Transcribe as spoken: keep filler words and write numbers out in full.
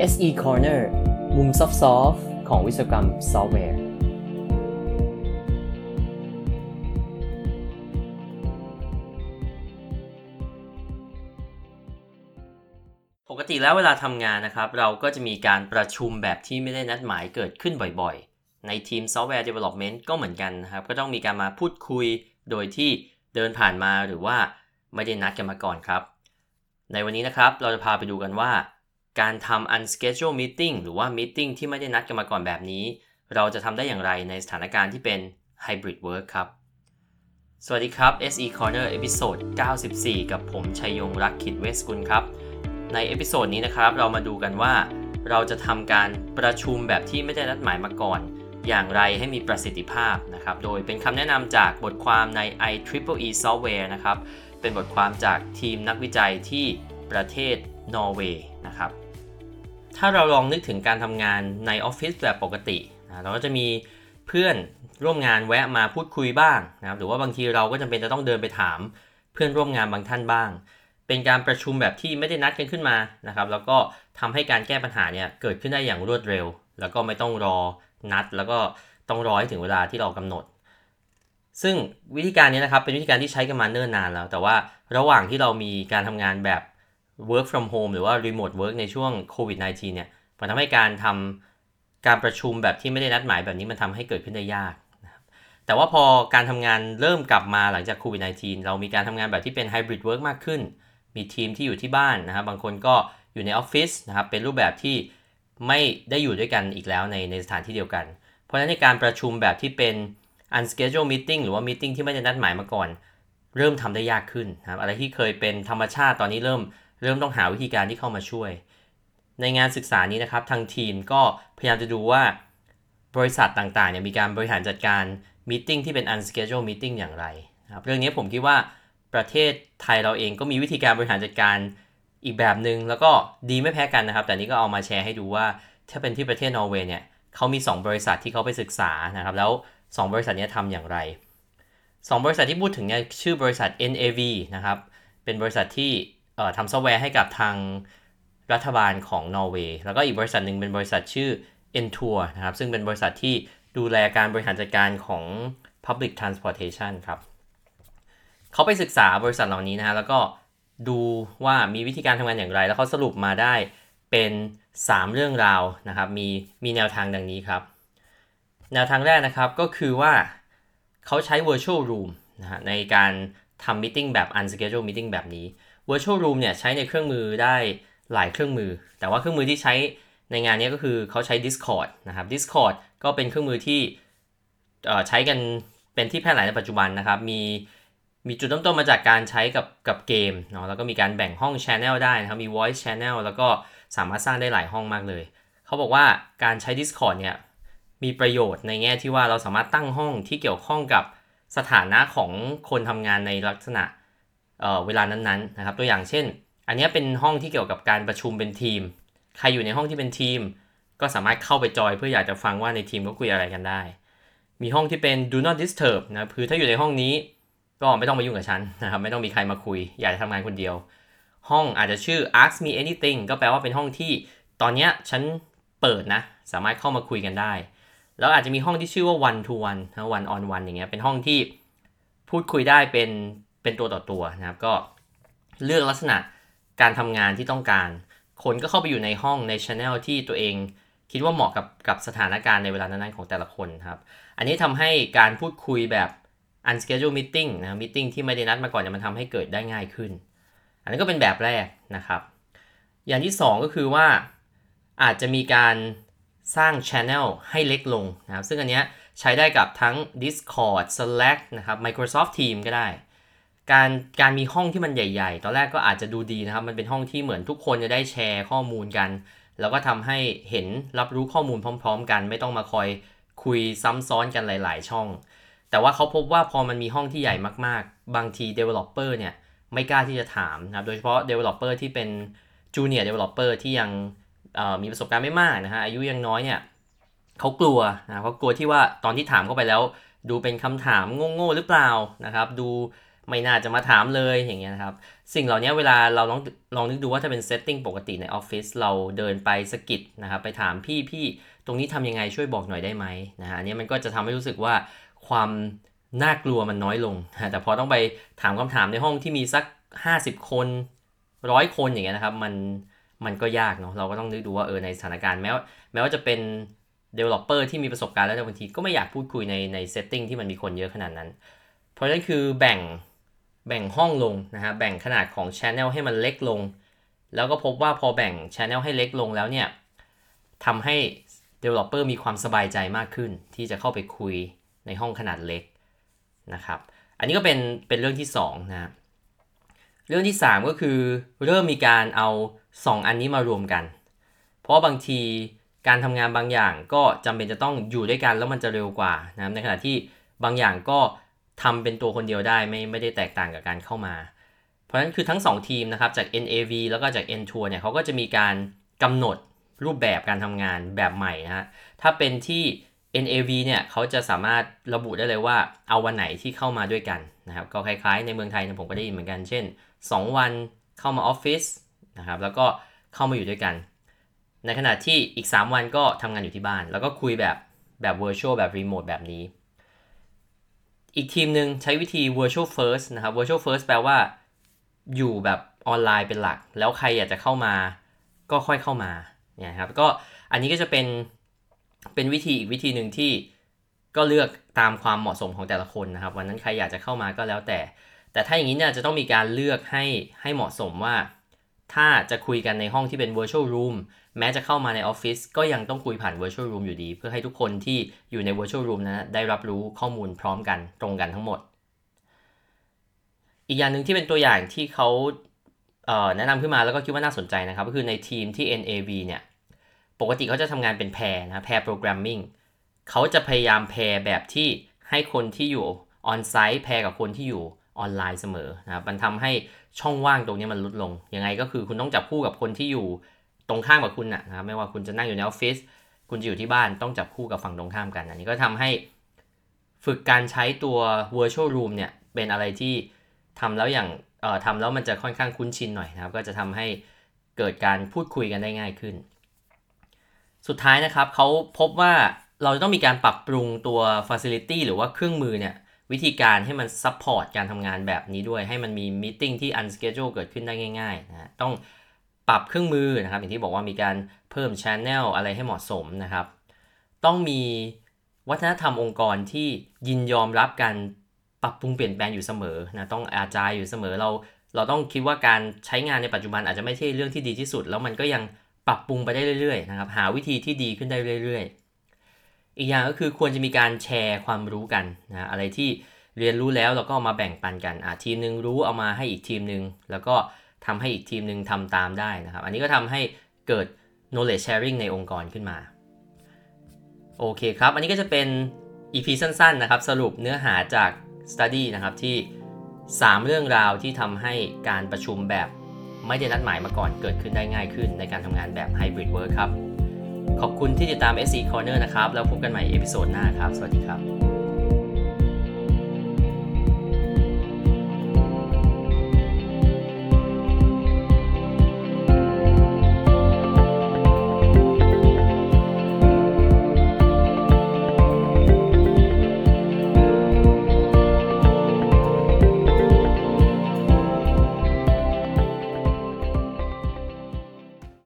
เอส อี Corner มุมซอฟต์ๆของวิศวกรรมซอฟต์แวร์ปกติแล้วเวลาทำงานนะครับเราก็จะมีการประชุมแบบที่ไม่ได้นัดหมายเกิดขึ้นบ่อยๆในทีมซอฟต์แวร์ Development ก็เหมือนกันนะครับก็ต้องมีการมาพูดคุยโดยที่เดินผ่านมาหรือว่าไม่ได้นัดกันมาก่อนครับในวันนี้นะครับเราจะพาไปดูกันว่าการทำ Unscheduled Meeting หรือว่า Meeting ที่ไม่ได้นัดกันมาก่อนแบบนี้เราจะทำได้อย่างไรในสถานการณ์ที่เป็น Hybrid Work ครับสวัสดีครับ เอส อี Corner เอพิโซดเก้าสิบสี่กับผมชัยยงรักขิดเวสกุลครับในเอพิโซดนี้นะครับเรามาดูกันว่าเราจะทำการประชุมแบบที่ไม่ได้นัดหมายมาก่อนอย่างไรให้มีประสิทธิภาพนะครับโดยเป็นคำแนะนำจากบทความใน ไอ ทริปเปิลอี Software นะครับเป็นบทความจากทีมนักวิจัยที่ประเทศนอร์เวย์นะครับถ้าเราลองนึกถึงการทำงานในออฟฟิศแบบปกตินะเราก็จะมีเพื่อนร่วมงานแวะมาพูดคุยบ้างนะครับหรือว่าบางทีเราก็จำเป็นจะต้องเดินไปถามเพื่อนร่วมงานบางท่านบ้างเป็นการประชุมแบบที่ไม่ได้นัดกันขึ้นมานะครับแล้วก็ทำให้การแก้ปัญหาเนี่ยเกิดขึ้นได้อย่างรวดเร็วแล้วก็ไม่ต้องรอนัดแล้วก็ต้องรอให้ถึงเวลาที่เรากำหนดซึ่งวิธีการนี้นะครับเป็นวิธีการที่ใช้กันมาเนิ่นนานแล้วแต่ว่าระหว่างที่เรามีการทำงานแบบ work from home หรือว่า remote work ในช่วงโควิด สิบเก้า เนี่ยมันทำให้การทำการประชุมแบบที่ไม่ได้นัดหมายแบบนี้มันทำให้เกิดขึ้นได้ยากนะครับแต่ว่าพอการทำงานเริ่มกลับมาหลังจากโควิด สิบเก้า เรามีการทำงานแบบที่เป็น hybrid work มากขึ้นมีทีมที่อยู่ที่บ้านนะครับบางคนก็อยู่ในออฟฟิศนะครับเป็นรูปแบบที่ไม่ได้อยู่ด้วยกันอีกแล้วในในสถานที่เดียวกันเพราะฉะนั้นในการประชุมแบบที่เป็น unscheduled meeting หรือว่า meeting ที่ไม่ได้นัดหมายมาก่อนเริ่มทำได้ยากขึ้นนะครับอะไรที่เคยเป็นธรรมชาติตอนนี้เริ่มเริ่มต้องหาวิธีการที่เข้ามาช่วยในงานศึกษานี้นะครับทางทีมก็พยายามจะดูว่าบริษัทต่างๆเนี่ยมีการบริหารจัดการ meeting ที่เป็น unscheduled meeting อย่างไรนะครับเรื่องนี้ผมคิดว่าประเทศไทยเราเองก็มีวิธีการบริหารจัดการอีกแบบนึงแล้วก็ดีไม่แพ้กันนะครับแต่นี้ก็เอามาแชร์ให้ดูว่าถ้าเป็นที่ประเทศนอร์เวย์เนี่ยเขามีสองบริษัทที่เขาไปศึกษานะครับแล้วสองบริษัทนี้ทำอย่างไรสองบริษัทที่พูดถึงเนี่ยชื่อบริษัท เอ็น เอ วี นะครับเป็นบริษัทที่เอ่อทำซอฟต์แวร์ให้กับทางรัฐบาลของนอร์เวย์แล้วก็อีกบริษัทนึงเป็นบริษัทชื่อ Entur นะครับซึ่งเป็นบริษัทที่ดูแลการบริหารจัดการของ Public Transportation ครับเขาไปศึกษาบริษัทเหล่านี้นะฮะแล้วก็ดูว่ามีวิธีการทำงานอย่างไรแล้วเขาสรุปมาได้เป็นสามเรื่องราวนะครับมีมีแนวทางดังนี้ครับแนวทางแรกนะครับก็คือว่าเขาใช้ virtual room นะฮะในการทำ meeting แบบ unscheduled meeting แบบนี้ virtual room เนี่ยใช้ในเครื่องมือได้หลายเครื่องมือแต่ว่าเครื่องมือที่ใช้ในงานนี้ก็คือเขาใช้ Discord นะครับ Discord ก็เป็นเครื่องมือที่เอ่อใช้กันเป็นที่แพร่หลายในปัจจุบันนะครับมีมีจุดเริ่มต้นมาจากการใช้กับกับเกมเนาะแล้วก็มีการแบ่งห้อง channel ได้นะครับมี voice channel แล้วก็สามารถสร้างได้หลายห้องมากเลยเขาบอกว่าการใช้ Discord เนี่ยมีประโยชน์ในแง่ที่ว่าเราสามารถตั้งห้องที่เกี่ยวข้องกับสถานะของคนทำงานในลักษณะ เอ่อ เวลานั้นๆนะครับตัวอย่างเช่นอันนี้เป็นห้องที่เกี่ยวกับการประชุมเป็นทีมใครอยู่ในห้องที่เป็นทีมก็สามารถเข้าไปจอยเพื่ออยากจะฟังว่าในทีมเขาคุยอะไรกันได้มีห้องที่เป็น do not disturb นะคือถ้าอยู่ในห้องนี้ก็ไม่ต้องมายุ่งกับฉันนะครับไม่ต้องมีใครมาคุยอยากจะทำงานคนเดียวห้องอาจจะชื่อ ask me anything ก็แปลว่าเป็นห้องที่ตอนนี้ฉันเปิดนะสามารถเข้ามาคุยกันได้แล้วอาจจะมีห้องที่ชื่อว่า one to one นะ one on one อย่างเงี้ยเป็นห้องที่พูดคุยได้เป็นเป็นตัวต่อตัวนะครับก็เลือกลักษณะการทำงานที่ต้องการคนก็เข้าไปอยู่ในห้องใน channel ที่ตัวเองคิดว่าเหมาะกับกับสถานการณ์ในเวลานั้นๆของแต่ละคนครับอันนี้ทำให้การพูดคุยแบบunscheduled meeting นะ meeting ที่ไม่ได้นัดมาก่อนเนี่ยมันทำให้เกิดได้ง่ายขึ้นอันนั้นก็เป็นแบบแรกนะครับอย่างที่สองก็คือว่าอาจจะมีการสร้าง channel ให้เล็กลงนะครับซึ่งอันเนี้ยใช้ได้กับทั้ง Discord Slack นะครับ Microsoft Teams ก็ได้การการมีห้องที่มันใหญ่ๆตอนแรกก็อาจจะดูดีนะครับมันเป็นห้องที่เหมือนทุกคนจะได้แชร์ข้อมูลกันแล้วก็ทำให้เห็นรับรู้ข้อมูลพร้อมๆกันไม่ต้องมาคอยคุยซ้ำซ้อนกันหลายๆช่องแต่ว่าเขาพบว่าพอมันมีห้องที่ใหญ่มากๆบางที developer เนี่ยไม่กล้าที่จะถามนะครับโดยเฉพาะ developer ที่เป็น junior developer ที่ยังมีประสบการณ์ไม่มากนะฮะอายุยังน้อยเนี่ยเขากลัวนะเขากลัวที่ว่าตอนที่ถามเข้าไปแล้วดูเป็นคำถามโง่ๆหรือเปล่านะครับดู ไม่น่าจะมาถามเลยอย่างเงี้ยนะครับสิ่งเหล่านี้เวลาเราลองลองนึกดูว่าถ้าเป็นเซตติ้งปกติในออฟฟิศเราเดินไปสะกิดนะครับไปถามพี่พี่ตรงนี้ทำยังไงช่วยบอกหน่อยได้ไหมนะฮะอันนี้มันก็จะทำให้รู้สึกว่าความน่ากลัวมันน้อยลงแต่พอต้องไปถามคำถามในห้องที่มีสักห้าสิบคนหนึ่งร้อยคนอย่างเงี้ยนะครับมันมันก็ยากเนาะเราก็ต้องนึกดูว่าเออในสถานการณ์แม้ว่าแม้ว่าจะเป็น developer ที่มีประสบการณ์แล้วแต่บางทีก็ไม่อยากพูดคุยในใน setting ที่มันมีคนเยอะขนาดนั้นเพราะฉะนั้นคือแบ่งแบ่งห้องลงนะฮะแบ่งขนาดของ channel ให้มันเล็กลงแล้วก็พบว่าพอแบ่ง channel ให้เล็กลงแล้วเนี่ยทำให้ developer มีความสบายใจมากขึ้นที่จะเข้าไปคุยในห้องขนาดเล็กนะครับอันนี้ก็เป็นเป็นเรื่องที่สองนะเรื่องที่สามก็คือเริ่มมีการเอาสองอันนี้มารวมกันเพราะบางทีการทำงานบางอย่างก็จำเป็นจะต้องอยู่ด้วยกันแล้วมันจะเร็วกว่านะครับในขณะที่บางอย่างก็ทำเป็นตัวคนเดียวได้ไม่ไม่ได้แตกต่างกับการเข้ามาเพราะฉะนั้นคือทั้งสองทีมนะครับจาก เอ็น เอ วี แล้วก็จาก Entur เนี่ยเขาก็จะมีการกำหนดรูปแบบการทำงานแบบใหม่นะฮะถ้าเป็นที่ เอ็น เอ วี เนี่ยเขาจะสามารถระบุได้เลยว่าเอาวันไหนที่เข้ามาด้วยกันนะครับก็คล้ายๆในเมืองไทยนะผมก็ได้ยินเหมือนกันเช่นสองวันเข้ามาออฟฟิศนะครับแล้วก็เข้ามาอยู่ด้วยกันในขณะที่อีกสามวันก็ทำงานอยู่ที่บ้านแล้วก็คุยแบบแบบ virtual แบบ remote แบบนี้อีกทีมนึงใช้วิธี virtual first นะครับ virtual first แปลว่าอยู่แบบออนไลน์เป็นหลักแล้วใครอยากจะเข้ามาก็ค่อยเข้ามาเนี่ยครับก็อันนี้ก็จะเป็นเป็นวิธีอีกวิธีนึงที่ก็เลือกตามความเหมาะสมของแต่ละคนนะครับวันนั้นใครอยากจะเข้ามาก็แล้วแต่แต่ถ้าอย่างนี้เนี่ยจะต้องมีการเลือกให้ให้เหมาะสมว่าถ้าจะคุยกันในห้องที่เป็น virtual room แม้จะเข้ามาในออฟฟิศก็ยังต้องคุยผ่าน virtual room อยู่ดีเพื่อให้ทุกคนที่อยู่ใน virtual room นะได้รับรู้ข้อมูลพร้อมกันตรงกันทั้งหมดอีกอย่างนึงที่เป็นตัวอย่างที่เขาเอ่อแนะนำขึ้นมาแล้วก็คิดว่าน่าสนใจนะครับก็คือในทีมที่ เอ็น เอ วี เนี่ยปกติเขาจะทำงานเป็น pair นะ pair programming เขาจะพยายาม pair แบบที่ให้คนที่อยู่ on site pair กับคนที่อยู่ออนไลน์เสมอนะครับมันทำให้ช่องว่างตรงนี้มันลดลงยังไงก็คือคุณต้องจับคู่กับคนที่อยู่ตรงข้ามกับคุณนะนะครับไม่ว่าคุณจะนั่งอยู่ในออฟฟิศคุณจะอยู่ที่บ้านต้องจับคู่กับฝั่งตรงข้ามกันอันนี้ก็ทำให้ฝึกการใช้ตัว virtual room เนี่ยเป็นอะไรที่ทำแล้วอย่างเอ่อทำแล้วมันจะค่อนข้างคุ้นชินหน่อยนะครับก็จะทำให้เกิดการพูดคุยกันได้ง่ายขึ้นสุดท้ายนะครับเขาพบว่าเราจะต้องมีการปรับปรุงตัว facility หรือว่าเครื่องมือเนี่ยวิธีการให้มันซัพพอร์ตการทำงานแบบนี้ด้วยให้มันมีมีตติ้งที่ unscheduled เกิดขึ้นได้ง่ายๆนะต้องปรับเครื่องมือนะครับอย่างที่บอกว่ามีการเพิ่ม channel อะไรให้เหมาะสมนะครับต้องมีวัฒนธรรมองค์กรที่ยินยอมรับการปรับปรุงเปลี่ยนแปลงอยู่เสมอนะต้องอาจายอยู่เสมอเราเราต้องคิดว่าการใช้งานในปัจจุบันอาจจะไม่ใช่เรื่องที่ดีที่สุดแล้วมันก็ยังปรับปรุงไปได้เรื่อยๆนะครับหาวิธีที่ดีขึ้นได้เรื่อยๆอีกอย่างก็คือควรจะมีการแชร์ความรู้กันนะอะไรที่เรียนรู้แล้วเราก็มาแบ่งปันกันอ่ะทีมนึงรู้เอามาให้อีกทีมนึงแล้วก็ทำให้อีกทีมนึงทำตามได้นะครับอันนี้ก็ทำให้เกิด knowledge sharing ในองค์กรขึ้นมาโอเคครับอันนี้ก็จะเป็น อี พี สั้นๆนะครับสรุปเนื้อหาจาก study นะครับที่สามเรื่องราวที่ทำให้การประชุมแบบไม่ได้นัดหมายมาก่อนเกิดขึ้นได้ง่ายขึ้นในการทำงานแบบ hybrid work ครับขอบคุณที่ติดตาม เอส อี Corner นะครับแล้วพบกันใหม่เอพิโซดหน้าครับสวัสดีครับ